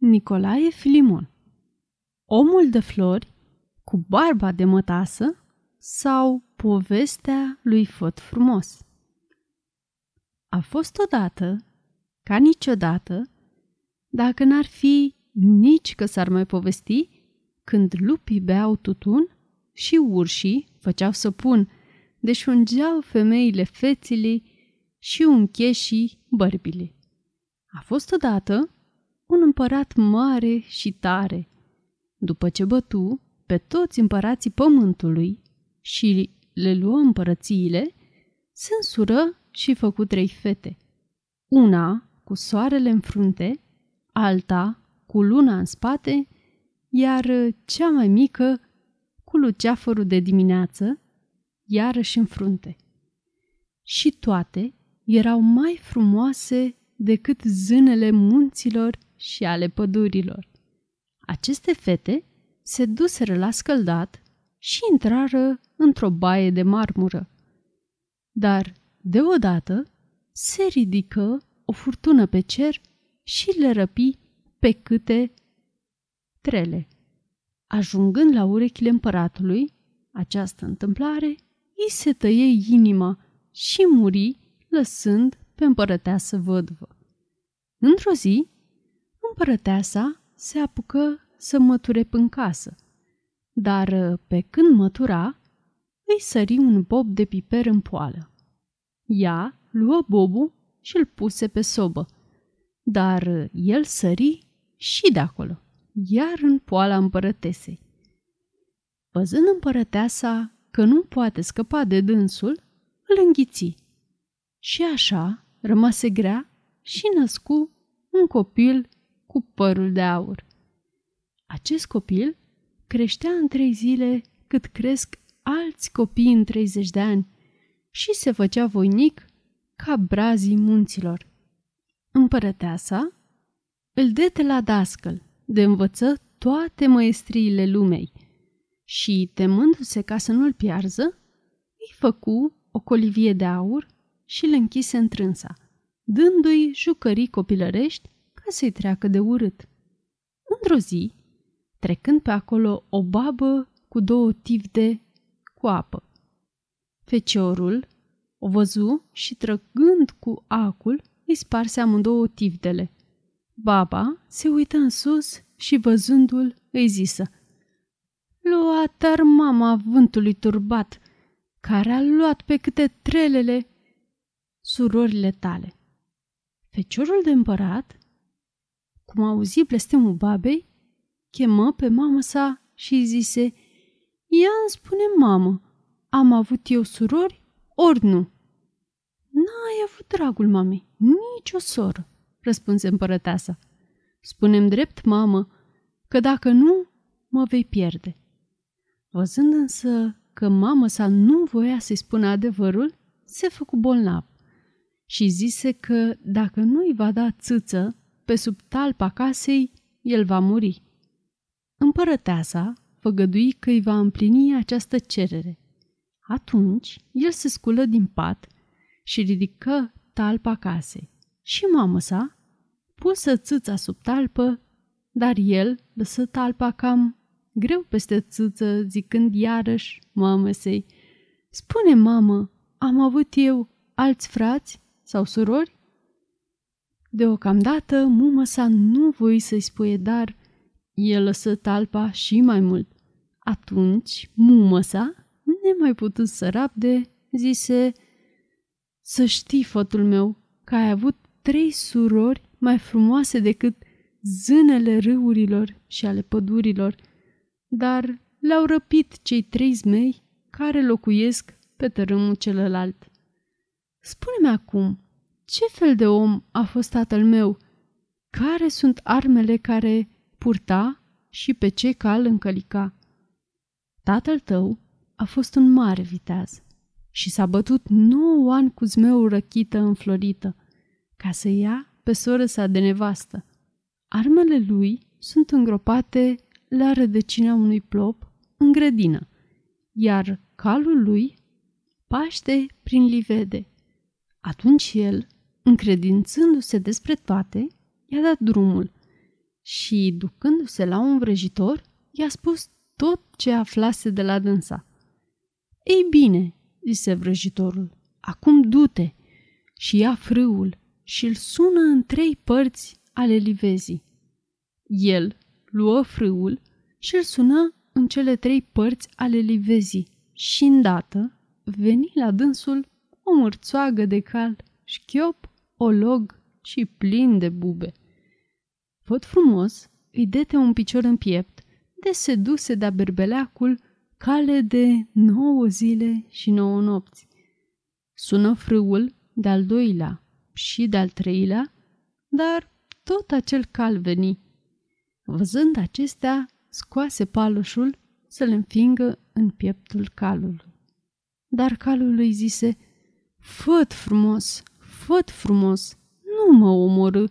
Nicolae Filimon. Omul de flori cu barba de mătasă sau povestea lui Făt Frumos. A fost odată, ca niciodată, dacă n-ar fi nici că s-ar mai povesti, când lupii beau tutun și urșii făceau săpun, deci ungeau femeile fețile și uncheșii bărbile. A fost odată un împărat mare și tare, după ce bătu pe toți împărații pământului și le luă împărățiile, se însură și făcu 3 fete, una cu soarele în frunte, alta cu luna în spate, iar cea mai mică cu luceafărul de dimineață, iarăși în frunte. Și toate erau mai frumoase decât zânele munților și ale pădurilor. Aceste fete se duseră la scăldat și intrară într-o baie de marmură. Dar, deodată, se ridică o furtună pe cer și le răpi pe câte trele. Ajungând la urechile împăratului, această întâmplare îi se tăie inima și muri, lăsând pe împărăteasă vădvă. Într-o zi, împărăteasa se apucă să măture pâncasă, dar pe când mătura, îi sări un bob de piper în poală. Ea luă bobul și îl puse pe sobă, dar el sări și de acolo, iar în poala împărătesei. Văzând împărăteasa că nu poate scăpa de dânsul, îl înghiți. Și așa rămase grea și născu un copil cu părul de aur. Acest copil creștea în 3 zile cât cresc alți copii în 30 de ani și se făcea voinic ca brazii munților. Împărăteasa îl dete la dascăl de învăță toate măestriile lumei și, temându-se ca să nu-l piarză, îi făcu o colivie de aur și le închise în trânsa, dându-i jucării copilărești ca să-i treacă de urât. Într-o zi, trecând pe acolo o babă cu 2 tivde cu apă, feciorul o văzu și, trăgând cu acul, îi sparse amândouă tivdele. Baba se uită în sus și, văzându-l, îi zisă: "Luat-ar mama vântului turbat, care a luat pe câte trelele surorile tale." Feciorul de împărat, cum auzi blestemul babei, chemă pe mama sa și zise: "Ia îmi spune, mamă, am avut eu surori ori nu?" "N-ai avut, dragul mamei, nici o soră," răspunse împărăteasa. "Spune-mi drept, mamă, că dacă nu, mă vei pierde." Văzând însă că mama sa nu voia să-i spună adevărul, se făcu bolnav și zise că dacă nu îi va da țâță pe sub talpa casei, el va muri. Împărăteasa făgădui că îi va împlini această cerere. Atunci el se sculă din pat și ridică talpa casei și mama sa pusă țâța sub talpă, dar el lăsă talpa cam greu peste țâță, zicând iarăși mamei: "Spune, mamă, am avut eu alți frați sau surori?" Deocamdată mumă sa nu voi să-i spuie, dar el lăsă talpa și mai mult. Atunci mumă sa, nemai putut să rabde, zise: "Să știi, fătul meu, că ai avut 3 surori mai frumoase decât zânele râurilor și ale pădurilor, dar le-au răpit cei 3 zmei care locuiesc pe tărâmul celălalt. Spune-mi acum, ce fel de om a fost tatăl meu? Care sunt armele care purta și pe ce cal încălica?" "Tatăl tău a fost un mare viteaz și s-a bătut 9 ani cu zmeul răchită înflorită, ca să ia pe soră sa de nevastă. Armele lui sunt îngropate la rădăcina unui plop în grădină, iar calul lui paște prin livede." Atunci el, încredințându-se despre toate, i-a dat drumul și, ducându-se la un vrăjitor, i-a spus tot ce aflase de la dânsa. „Ei bine," zise vrăjitorul, „acum du-te!" și ia frâul și îl sună în 3 părți ale livezii. El luă frâul și îl sună în cele 3 părți ale livezii și, îndată, veni la dânsul o mârțoagă de cal, șchiop, olog și plin de bube. Făt Frumos îi dete un picior în piept, de se duse de-a berbeleacul cale de 9 zile și 9 nopți. Sună frâul de-al 2-lea și de-al 3-lea, dar tot acel cal veni. Văzând acestea, scoase paloșul să le înfingă în pieptul calului. Dar calul îi zise: „Făt Frumos, Făt Frumos, nu mă omorâ,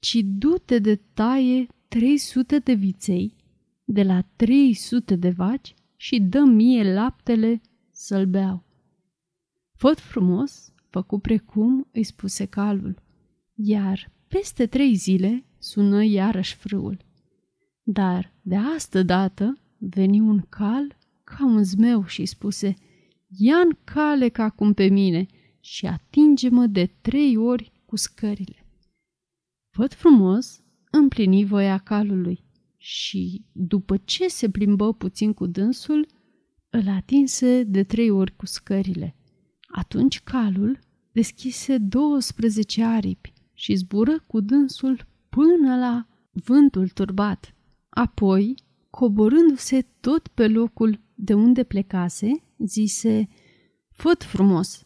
ci du-te de taie 300 de viței de la 300 de vaci și dă mie laptele să-l beau." Făt Frumos făcu precum îi spuse calul, iar peste 3 zile sună iarăși frâul. Dar de astă dată veni un cal ca un zmeu și spuse: „Ia-n cale ca acum pe mine și atinge-mă de 3 ori cu scările." Făt Frumos împlini voia calului și, după ce se plimbă puțin cu dânsul, îl atinse de 3 ori cu scările. Atunci calul deschise 12 aripi și zbură cu dânsul până la vântul turbat. Apoi, coborându-se tot pe locul de unde plecase, zise: „Făt Frumos,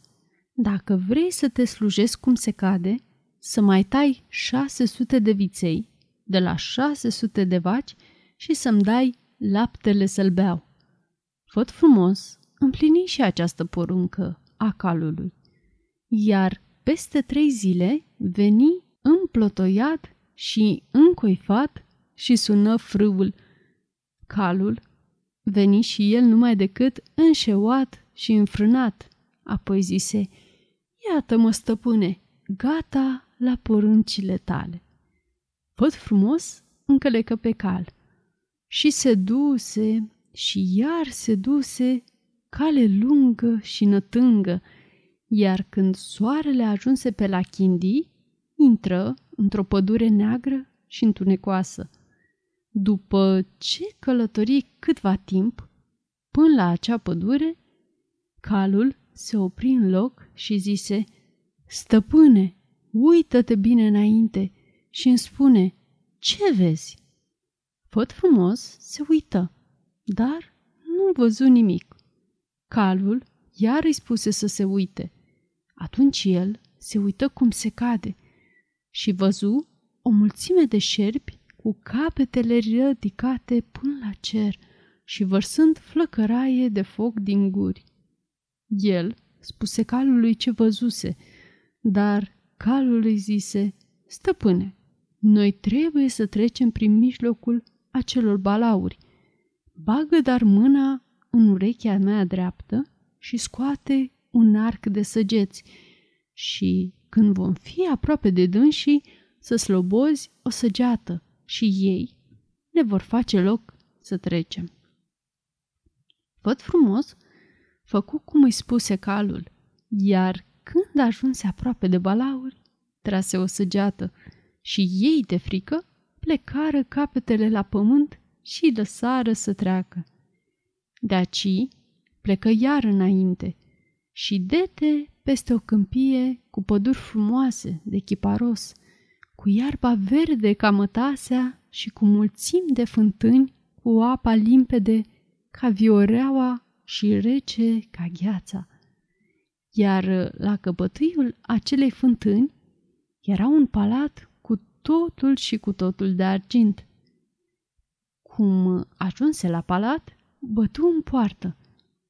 dacă vrei să te slujesc cum se cade, să mai tai 600 de viței de la 600 de vaci și să-mi dai laptele să-l beau." Făt Frumos împlini și această poruncă a calului, iar peste 3 zile veni împlotoiat și încoifat și sună frâul. Calul veni și el numai decât înșeuat și înfrânat, apoi zise: „Iată-mă, stăpâne, gata la poruncile tale." Făt Frumos încălecă pe cal și se duse și iar se duse cale lungă și nătângă, iar când soarele ajunse pe la Chindii, intră într-o pădure neagră și întunecoasă. După ce călători câtva timp până la acea pădure, calul se opri în loc și zise: „Stăpâne, uită-te bine înainte și îmi spune, ce vezi?" Făt Frumos se uită, dar nu văzu nimic. Calul iar îi spuse să se uite. Atunci el se uită cum se cade și văzu o mulțime de șerpi cu capetele ridicate până la cer și vărsând flăcăraie de foc din guri. El spuse calului ce văzuse, dar calul îi zise: „Stăpâne, noi trebuie să trecem prin mijlocul acelor balauri. Bagă dar mâna în urechea mea dreaptă și scoate un arc de săgeți și, când vom fi aproape de dânsii, să slobozi o săgeată și ei ne vor face loc să trecem." Făt Frumos făcu cum îi spuse calul, iar când ajunse aproape de balauri, trase o săgeată și ei, de frică, plecară capetele la pământ și lăsară să treacă. De aci plecă iar înainte și dete peste o câmpie cu păduri frumoase de chiparos, cu iarba verde ca mătasea și cu mulțimi de fântâni cu apa limpede ca vioreaua și rece ca gheața. Iar la căpătâiul acelei fântâni era un palat cu totul și cu totul de argint. Cum ajunse la palat, bătu în poartă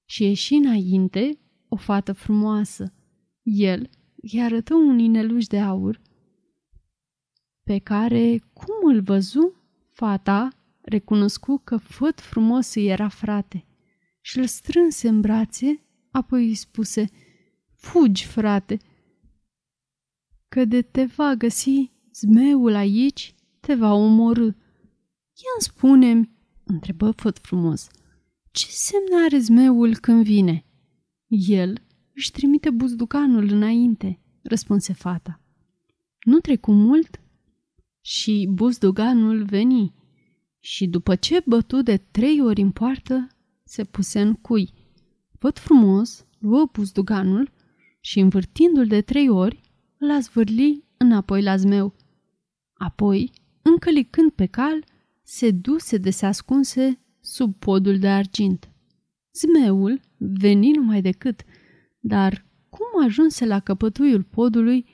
și ieși înainte o fată frumoasă. El îi arătă un ineluș de aur, pe care, cum îl văzu, fata recunoscu că Făt Frumos îi era frate și îl strânse în brațe, apoi îi spuse: „Fugi, frate, că de te va găsi zmeul aici, te va omorî." Ia-mi spune-mi, întrebă Făt Frumos, ce semn are zmeul când vine? El își trimite buzducanul înainte, răspunse fata. Nu trecu mult și buzduganul veni și după ce bătu de 3 ori în poartă, se puse în cui. Făt Frumos luă buzduganul și, învârtindu-l de 3 ori, l-a zvârli înapoi la zmeu. Apoi, încălicând pe cal, se duse de se ascunse sub podul de argint. Zmeul veni numai decât, dar cum ajunse la căpătuiul podului,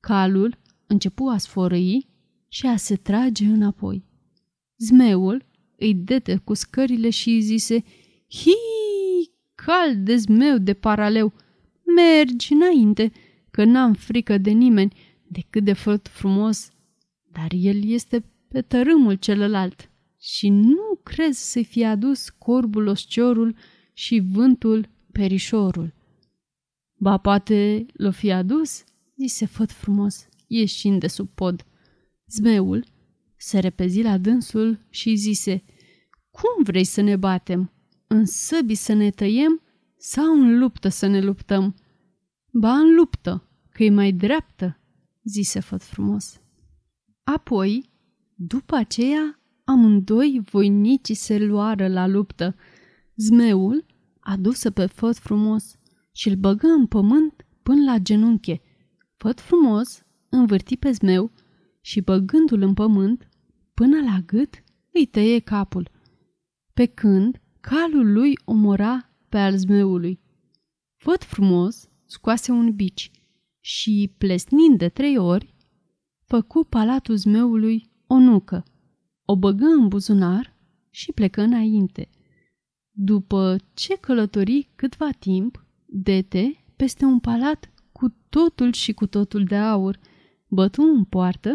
calul începu a sfărâi și a se trage înapoi. Zmeul îi dete cu scările și îi zise, "Hii, cal de zmeu de paraleu, mergi înainte, că n-am frică de nimeni decât de Făt Frumos, dar el este pe tărâmul celălalt și nu crezi să-i fie adus corbul osciorul și vântul perișorul." "Ba, poate l-o fi adus?" zise Făt Frumos, ieșind de sub pod. Zmeul se repezi la dânsul și zise, "Cum vrei să ne batem? În săbii să ne tăiem sau în luptă să ne luptăm?" "Ba, în luptă, că e mai dreaptă," zise Făt Frumos. Apoi, după aceea, amândoi voinicii se luară la luptă. Zmeul aduse pe Făt Frumos și îl băgă în pământ până la genunche. Făt Frumos învârti pe zmeu și, băgându-l în pământ până la gât, îi tăie capul, pe când calul lui omora pe al zmeului. Făt Frumos scoase un bici și, plesnind de 3 ori, făcu palatul zmeului o nucă, o băgă în buzunar și plecă înainte. După ce călători câtva timp, dete peste un palat cu totul și cu totul de aur, bătu în poartă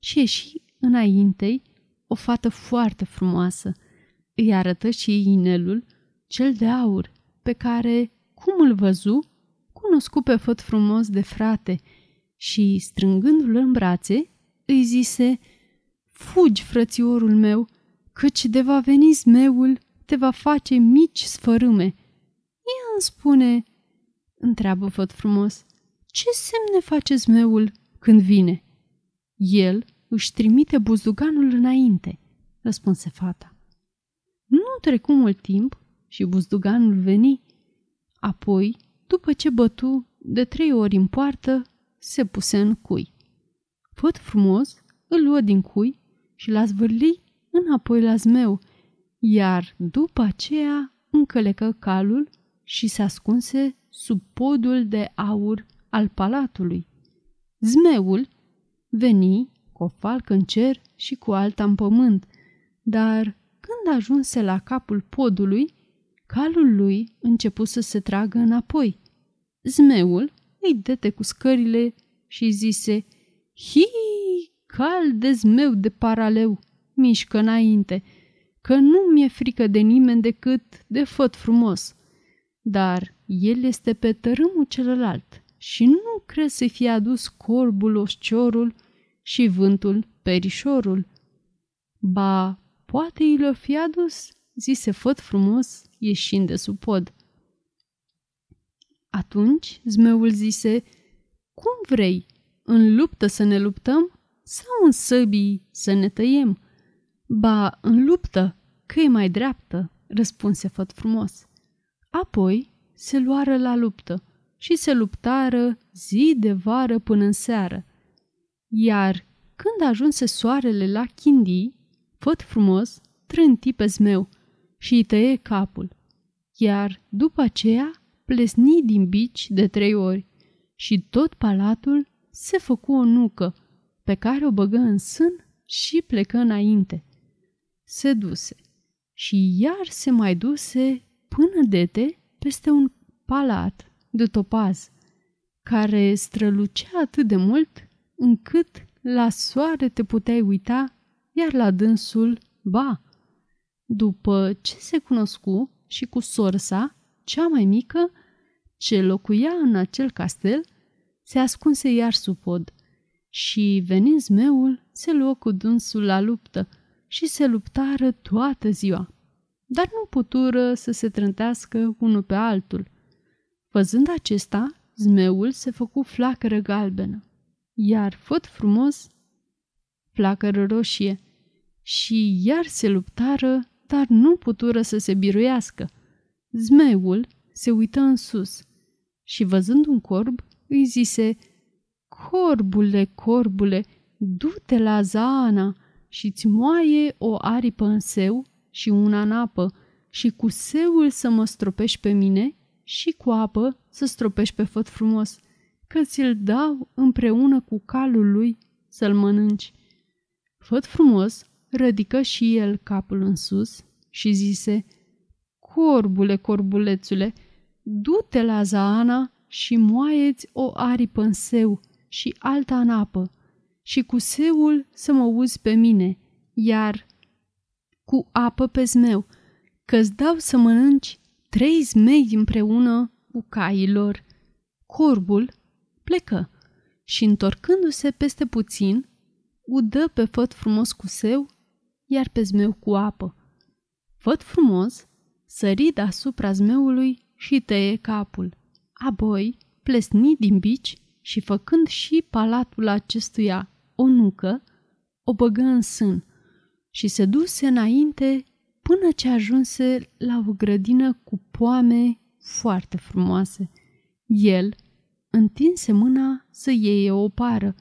și ieși înaintei o fată foarte frumoasă. Îi arătă și ei inelul, cel de aur, pe care, cum îl văzu, cunoscu pe Făt Frumos de frate și, strângându-l în brațe, îi zise, "Fugi, frățiorul meu, căci de va veni zmeul, te va face mici sfărâme." "Ia îmi spune," întreabă Făt Frumos, "ce semne face zmeul când vine?" "El își trimite buzduganul înainte," răspunse fata. Nu trecu mult timp și buzduganul veni. Apoi, după ce bătu de 3 ori în poartă, se puse în cui. Făt Frumos îl luă din cui și l-a zvârli înapoi la zmeu, iar după aceea încălecă calul și se ascunse sub podul de aur al palatului. Zmeul veni cu o falcă în cer și cu alta în pământ, dar când ajunse la capul podului, calul lui începu să se tragă înapoi. Zmeul îi dete cu scările și zise, "Hii, cal de zmeu de paraleu, mișcă înainte, că nu mi-e frică de nimeni decât de Făt Frumos, dar el este pe tărâmul celălalt și nu cred să-i fie adus corbul osciorul și vântul perișorul." "Ba, poate i l-o fi adus?" zise Făt Frumos, ieșind de sub pod. Atunci zmeul zise, "Cum vrei, în luptă să ne luptăm sau în săbii să ne tăiem?" "Ba, în luptă, că e mai dreaptă," răspunse Făt Frumos. Apoi se luară la luptă și se luptară zi de vară până în seară. Iar când ajunse soarele la chindii, Făt Frumos trânti pe zmeu și îi tăie capul, iar după aceea plesni din bici de 3 ori și tot palatul se făcu o nucă, pe care o băgă în sân și plecă înainte. Se duse și iar se mai duse până dete peste un palat de topaz, care strălucea atât de mult încât la soare te puteai uita, iar la dânsul, ba! După ce se cunoscu și cu sora sa, cea mai mică, ce locuia în acel castel, se ascunse iar sub pod și, venind zmeul, se luă cu dânsul la luptă și se luptară toată ziua, dar nu putură să se trântească unul pe altul. Văzând acesta, zmeul se făcu flacără galbenă, iar Făt Frumos flacără roșie, și iar se luptară, dar nu putură să se biruiască. Zmeul se uită în sus și, văzând un corb, îi zise: "Corbule, corbule, du-te la Zaana și-ți moaie o aripă în seu și una în apă și cu seul să mă stropești pe mine și cu apă să stropești pe Făt Frumos, că ți-l dau împreună cu calul lui să-l mănânci." Făt Frumos rădică și el capul în sus și zise: "Corbule, corbulețule, du-te la Zaana și moaieți o aripă în seu și alta în apă și cu seul să mă uzi pe mine, iar cu apă pe zmeu, că-ți dau să mănânci 3 zmei împreună cu caii lor." Corbul plecă și, întorcându-se peste puțin, udă pe Făt Frumos cu seu, iar pe zmeu cu apă. Făt Frumos sări deasupra zmeului și tăie capul. Apoi plesni din bici și, făcând și palatul acestuia o nucă, o băgă în sân și se duse înainte până ce ajunse la o grădină cu poame foarte frumoase. El întinse mâna să iei o pară,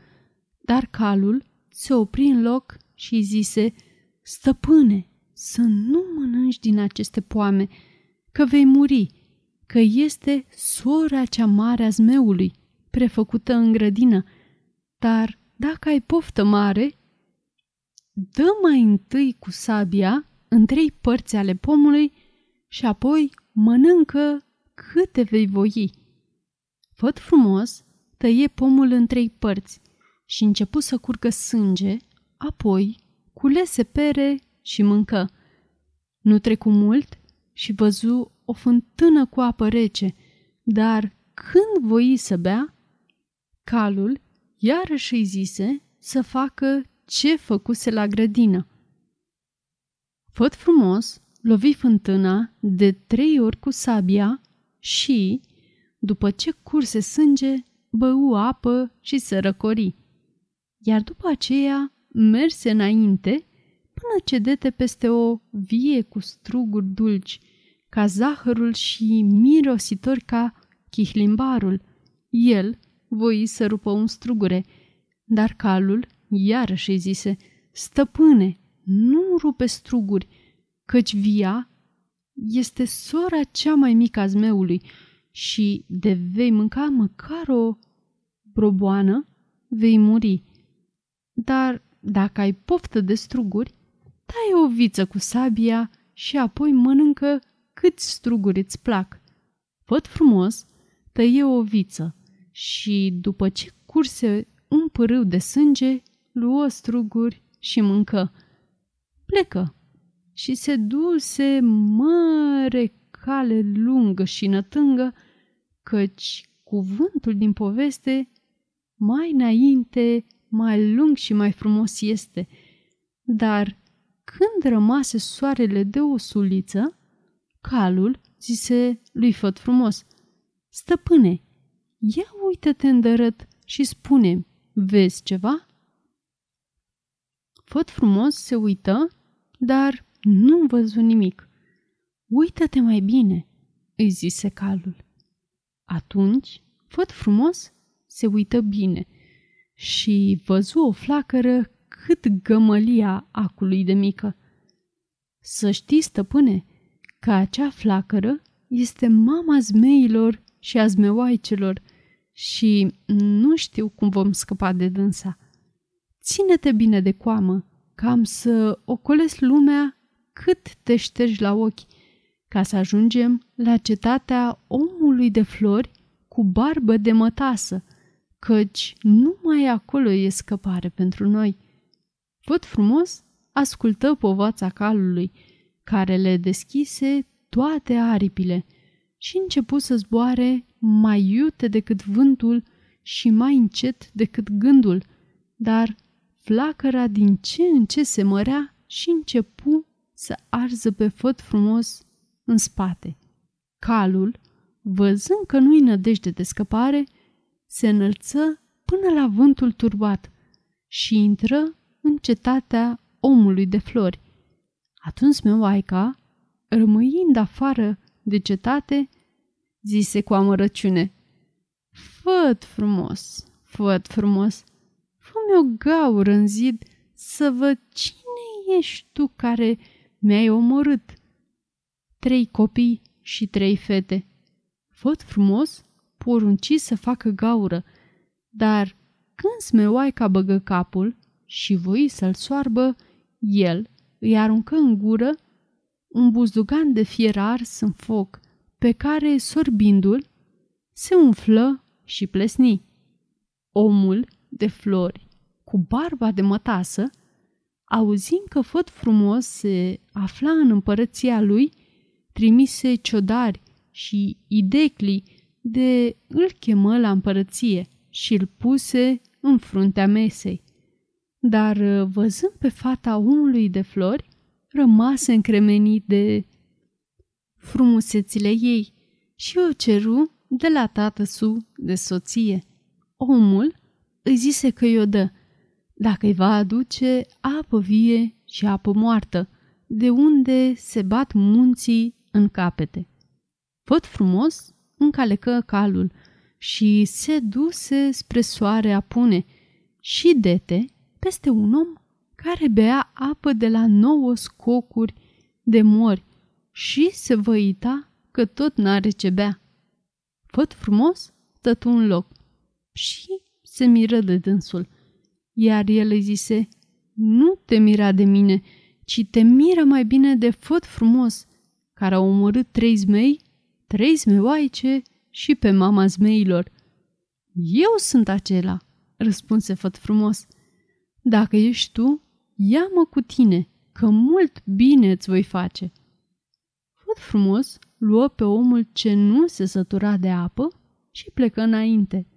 dar calul se opri în loc și zise: "Stăpâne, să nu mănânci din aceste poame, că vei muri, că este sora cea mare a zmeului, prefăcută în grădină, dar dacă ai poftă mare, dă mai întâi cu sabia în 3 părți ale pomului și apoi mănâncă câte vei voi." Făt Frumos tăie pomul în 3 părți și începu să curgă sânge, apoi culese pere și mâncă. Nu trecu mult și văzu o fântână cu apă rece, dar când voi să bea, calul iarăși îi zise să facă ce făcuse la grădină. Făt Frumos lovi fântâna de 3 ori cu sabia și, după ce curse sânge, bău apă și se răcori, iar după aceea merse înainte până ce dete peste o vie cu struguri dulci ca zahărul și mirositor ca chihlimbarul. El voi să rupă un strugure, dar calul iarăși îi zise: "Stăpâne, nu rupe struguri, căci via este sora cea mai mică a zmeului și de vei mânca măcar o broboană, vei muri. Dar dacă ai poftă de struguri, tai o viță cu sabia și apoi mănâncă câți struguri îți plac." Făt Frumos tăie o viță și, după ce curse un pârâu de sânge, luă struguri și mâncă. Plecă și se duse mare cale lungă și nătângă, căci cuvântul din poveste "mai înainte, mai lung și mai frumos este." Dar când rămase soarele de o suliță, calul zise lui Făt Frumos: "Stăpâne, ia uită-te îndărât și spune-mi, vezi ceva?" Făt Frumos se uită, dar nu văzu nimic. "Uită-te mai bine," îi zise calul. Atunci Făt Frumos se uită bine și văzu o flacără cât gămălia acului de mică. "Să știi, stăpâne, că acea flacără este mama zmeilor și a zmeoaicelor și nu știu cum vom scăpa de dânsa. Ține-te bine de coamă, că am să ocolesc lumea cât te ștergi la ochi, ca să ajungem la cetatea omului de flori cu barbă de mătasă, căci numai acolo e scăpare pentru noi." Făt Frumos ascultă povața calului, care le deschise toate aripile, și începu să zboare mai iute decât vântul și mai încet decât gândul, dar flacăra din ce în ce se mărea și începu să arză pe Făt Frumos în spate. Calul, văzând că nu-i nădejde de scăpare, se înălță până la vântul turbat și intră în cetatea Omului de Flori. Atunci Meoaica, rămâind afară de cetate, zise cu amărăciune: "Făt Frumos, Făt Frumos, fă-mi o gaură în zid să văd cine ești tu care mi-ai omorât 3 copii și 3 fete. Făt Frumos porunci să facă gaură, dar când Smeoaica băgă capul și voi să-l soarbă, el îi aruncă în gură un buzdugan de fier ars în foc, pe care, sorbindu-l, se umflă și plesni. Omul de Flori, cu barba de mătasă, auzind că Făt Frumos se afla în împărăția lui, trimise ciodari și ideclii de îl chemă la împărăție și îl puse în fruntea mesei. Dar văzând pe fata Omului de Flori, rămase încremenit de frumusețile ei și o ceru de la tată su de soție. Omul îi zise că i-o dă, dacă îi va aduce apă vie și apă moartă, de unde se bat munții în capete. Făt Frumos încalecă calul și se duse spre soare apune și dete peste un om care bea apă de la 9 scocuri de mori și se văita că tot n-are ce bea. Făt Frumos tătu un loc și se miră de dânsul, iar el îi zise: "Nu te mira de mine, ci te miră mai bine de Făt Frumos, care a omorât 3 zmei, 3 zmeoaice și pe mama zmeilor." "Eu sunt acela," răspunse Făt Frumos. "Dacă ești tu, ia-mă cu tine, că mult bine îți voi face." Făt Frumos luă pe omul ce nu se sătura de apă și plecă înainte.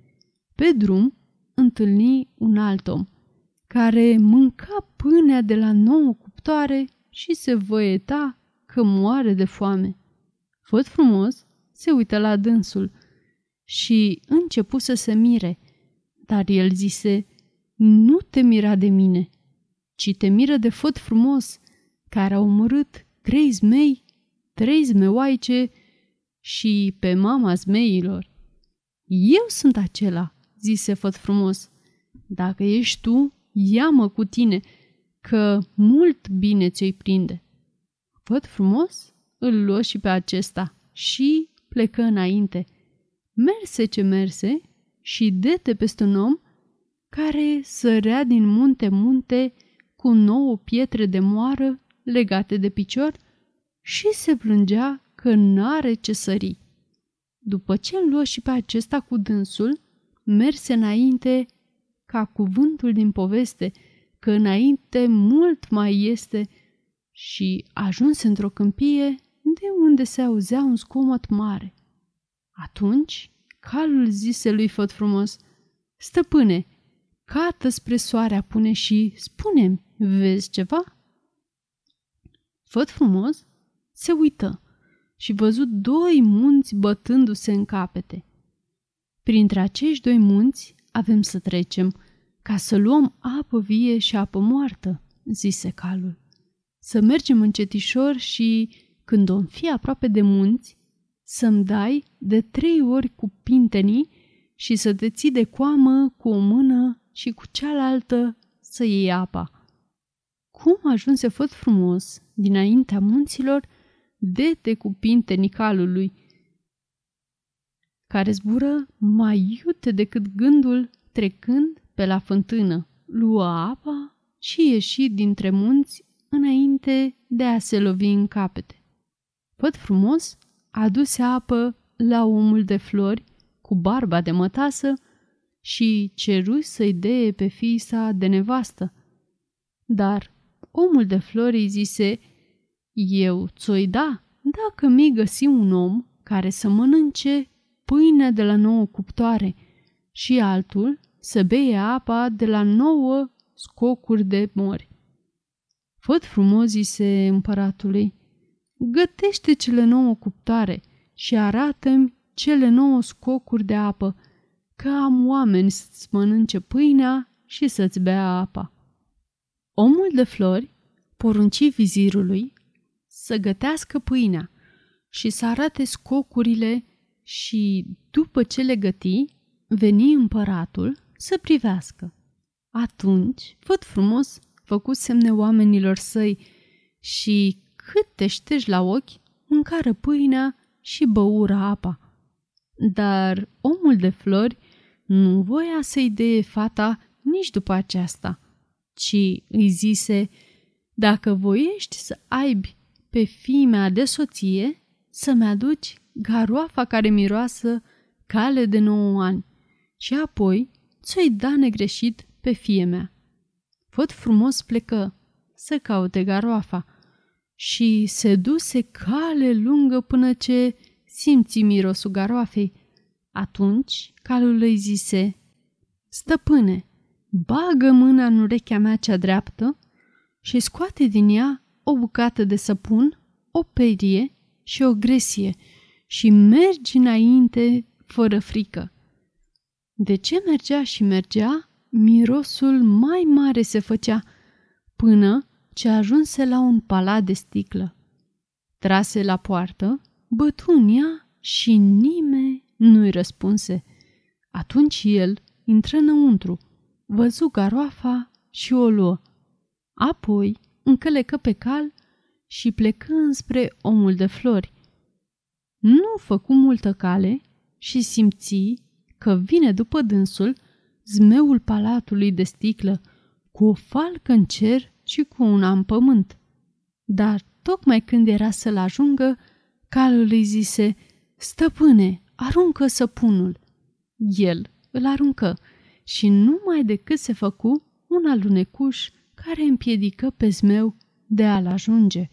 Pe drum întâlni un alt om, care mânca pâinea de la 9 cuptoare și se văieta că moare de foame. Făt Frumos se uită la dânsul și începu să se mire, dar el zise: "Nu te mira de mine, ci te miră de Făt Frumos, care a omorât 3 zmei, 3 zmeoaice și pe mama zmeilor." "Eu sunt acela," zise Făt Frumos. "Dacă ești tu, ia-mă cu tine, că mult bine ți-o-i prinde." Făt Frumos îl luă și pe acesta și plecă înainte. Merse ce merse și dete peste un om care sărea din munte cu 9 pietre de moară legate de picior și se plângea că n-are ce sări. După ce îl luă și pe acesta cu dânsul, merse înainte ca cuvântul din poveste, că înainte mult mai este, și ajunse într-o câmpie de unde se auzea un zgomot mare. Atunci calul zise lui Făt Frumos: "Stăpâne, cată spre soarea pune și spune-mi, vezi ceva?" Făt Frumos se uită și văzut 2 munți bătându-se în capete. "Printre acești 2 munți avem să trecem, ca să luăm apă vie și apă moartă," zise calul. "Să mergem încetișor și, când om fi aproape de munți, să-mi dai de 3 ori cu pintenii și să te ții de coamă cu o mână și cu cealaltă să iei apa." Cum ajunse Făt Frumos dinaintea munților, dete cu pintenii calului, care zbură mai iute decât gândul, trecând pe la fântână, luă apa și ieși dintre munți înainte de a se lovi în capete. Făt Frumos aduse apă la Omul de Flori cu barba de mătasă și ceru să-i dee pe fii sa de nevastă. Dar Omul de Flori îi zise: "Eu ți-o-i da dacă mi-i găsi un om care să mănânce pâine de la 9 cuptoare și altul să beie apa de la 9 scocuri de mori." Făt Frumos zise împăratului, gătește cele 9 cuptoare și arată-mi cele 9 scocuri de apă, că am oameni să-ți mănânce pâinea și să-ți bea apa. Omul de flori porunci vizirului să gătească pâinea și să arate scocurile și, după ce le găti, veni împăratul să privească. Atunci, Făt Frumos făcu semne oamenilor săi și, cât te ștergi la ochi, mâncară pâinea și băură apa. Dar omul de flori nu voia să-i dea fata nici după aceasta, ci îi zise, dacă voiești să aibi pe fimea de soție, să-mi aduci garoafa care miroasă cale de 9 ani și apoi ți-o-i da negreșit pe fiemea. Făt Frumos plecă să caute garoafa și se duse cale lungă până ce simți mirosul garoafei. Atunci calul îi zise, stăpâne, bagă mâna în urechea mea cea dreaptă și scoate din ea o bucată de săpun, o perie și o gresie și mergi înainte fără frică. De ce mergea și mergea, mirosul mai mare se făcea, până ce ajunse la un palat de sticlă. Trase la poartă, bătu în ea și nimeni nu-i răspunse. Atunci el intră înăuntru, văzu garoafa și o luă. Apoi încălecă pe cal și plecă înspre omul de flori. Nu făcu multă cale și simți că vine după dânsul zmeul palatului de sticlă, cu o falcă în cer și cu una în pământ. Dar tocmai când era să-l ajungă, calul îi zise, stăpâne, aruncă săpunul. El îl aruncă și numai decât se făcu un alunecuș care împiedică pe zmeu de a-l ajunge.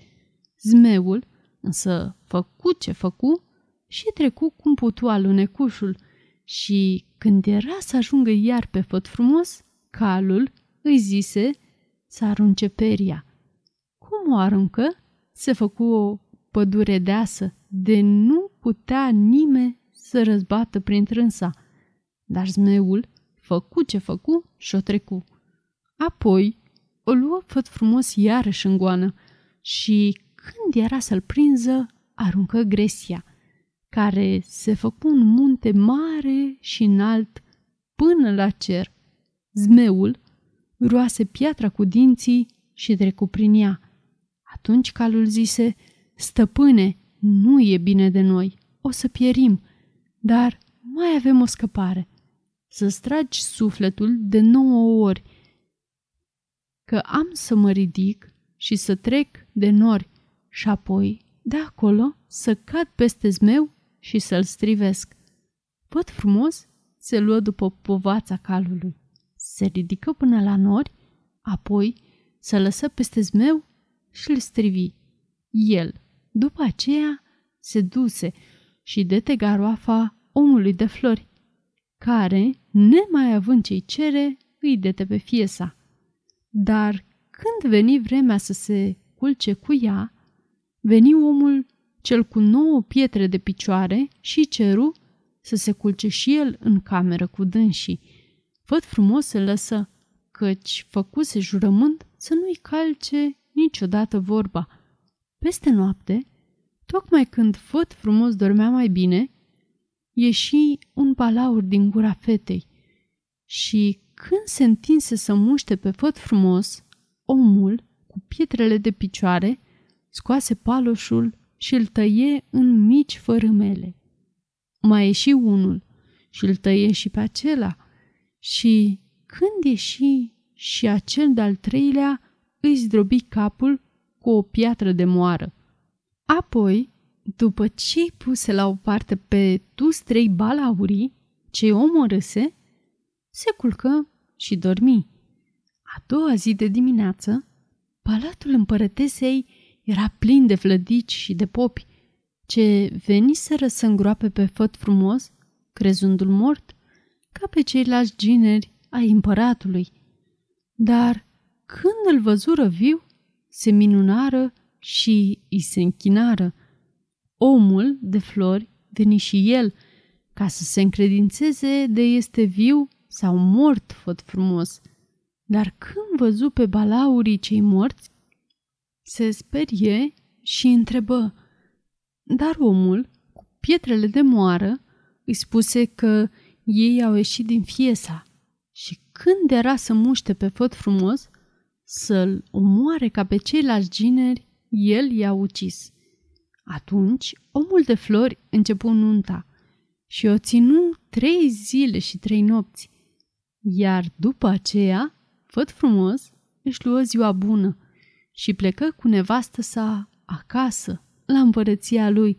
Zmeul însă făcu ce făcu și trecu cum putu alunecușul și când era să ajungă iar pe Făt Frumos, calul îi zise să arunce peria. Cum o aruncă, se făcu o pădure deasă de nu putea nimeni să răzbată printrânsa, dar zmeul făcu ce făcu și o trecu. Apoi o luă Făt Frumos iarăși în goană și când era să-l prinză, aruncă gresia, care se făcu un munte mare și înalt până la cer. Zmeul roase piatra cu dinții și trecu prin ea. Atunci calul zise, stăpâne, nu e bine de noi, o să pierim, dar mai avem o scăpare. Să-ți tragi sufletul de 9 ori, că am să mă ridic și să trec de nori și apoi de acolo să cad peste zmeu și să-l strivesc. Făt Frumos se luă după povața calului, se ridică până la nori, apoi se lăsă peste zmeu și îl strivi. El, după aceea, se duse și dete garoafa omului de flori, care, nemai având ce-i cere, îi dete pe fiesa. Dar când veni vremea să se culce cu ea, veni omul cel cu 9 pietre de picioare și ceru să se culce și el în cameră cu dânsii. Făt Frumos se lăsă, căci făcuse jurământ să nu-i calce niciodată vorba. Peste noapte, tocmai când Făt Frumos dormea mai bine, ieși un balaur din gura fetei și când se întinse să muște pe Făt Frumos, omul cu pietrele de picioare scoase paloșul și îl tăie în mici fărâmele. Mai ieși unul și îl tăie și pe acela și când ieși și acel de-al treilea îi zdrobi capul cu o piatră de moară. Apoi, după ce îi puse la o parte pe toți 3 balaurii, ce-i omorâse, se culcă și dormi. A doua zi de dimineață, palatul împărătesei era plin de flădici și de popi, ce veniseră să îngroape pe Făt Frumos, crezându-l mort, ca pe ceilalți gineri ai împăratului. Dar când îl văzură viu, se minunară și îi se închinară. Omul de flori veni și el, ca să se încredințeze de este viu sau mort Făt Frumos. Dar când văzu pe balaurii cei morți, se sperie și întrebă. Dar omul, cu pietrele de moară, îi spuse că ei au ieșit din fiesa și când era să muște pe Făt Frumos, să-l omoare ca pe ceilalți gineri, el i-a ucis. Atunci omul de flori începu nunta și o ținu 3 zile și 3 nopți, iar după aceea Făt Frumos își luă ziua bună și plecă cu nevastă sa acasă, la împărăția lui,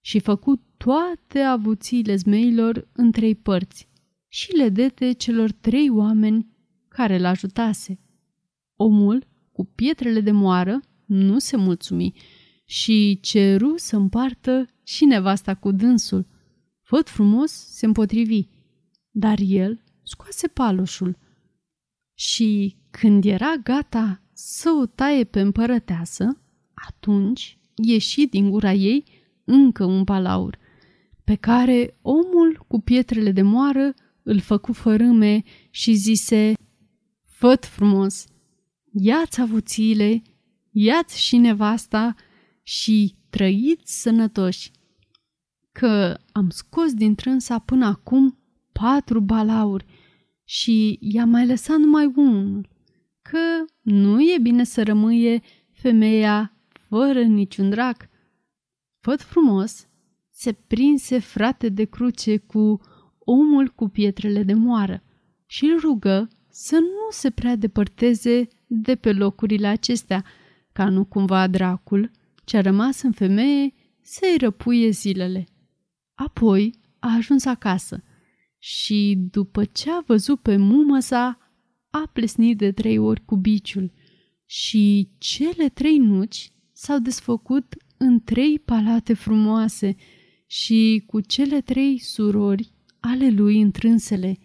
și făcu toate avuțiile zmeilor în 3 părți și le dete celor 3 oameni care l-ajutase. Omul, cu pietrele de moară, nu se mulțumi și ceru să împartă și nevasta cu dânsul. Făt Frumos se împotrivi, dar el scoase paloșul și, când era gata să o taie pe împărăteasă, atunci ieși din gura ei încă un palaur, pe care omul cu pietrele de moară îl făcu fărâme și zise: Făt Frumos, ia-ți avuțiile, ia-ți și nevasta și trăiți sănătoși, că am scos din trânsa până acum 4 balauri și i-am mai lăsat numai unul, că nu e bine să rămâie femeia fără niciun drac. Făt Frumos se prinse frate de cruce cu omul cu pietrele de moară și îl rugă să nu se prea depărteze de pe locurile acestea, ca nu cumva dracul ce-a rămas în femeie să-i răpuie zilele. Apoi a ajuns acasă și, după ce a văzut pe mumă sa, a plesnit de 3 ori cu biciul și cele 3 nuci s-au desfăcut în 3 palate frumoase și cu cele 3 surori ale lui întrânsele,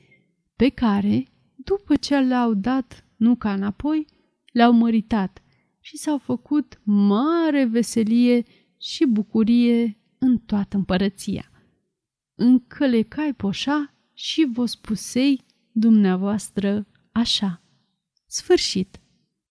pe care, după ce le-au dat nuca înapoi, le-au măritat și s-au făcut mare veselie și bucurie în toată împărăția. Încălecai poșa și vă spusei dumneavoastră așa. Sfârșit.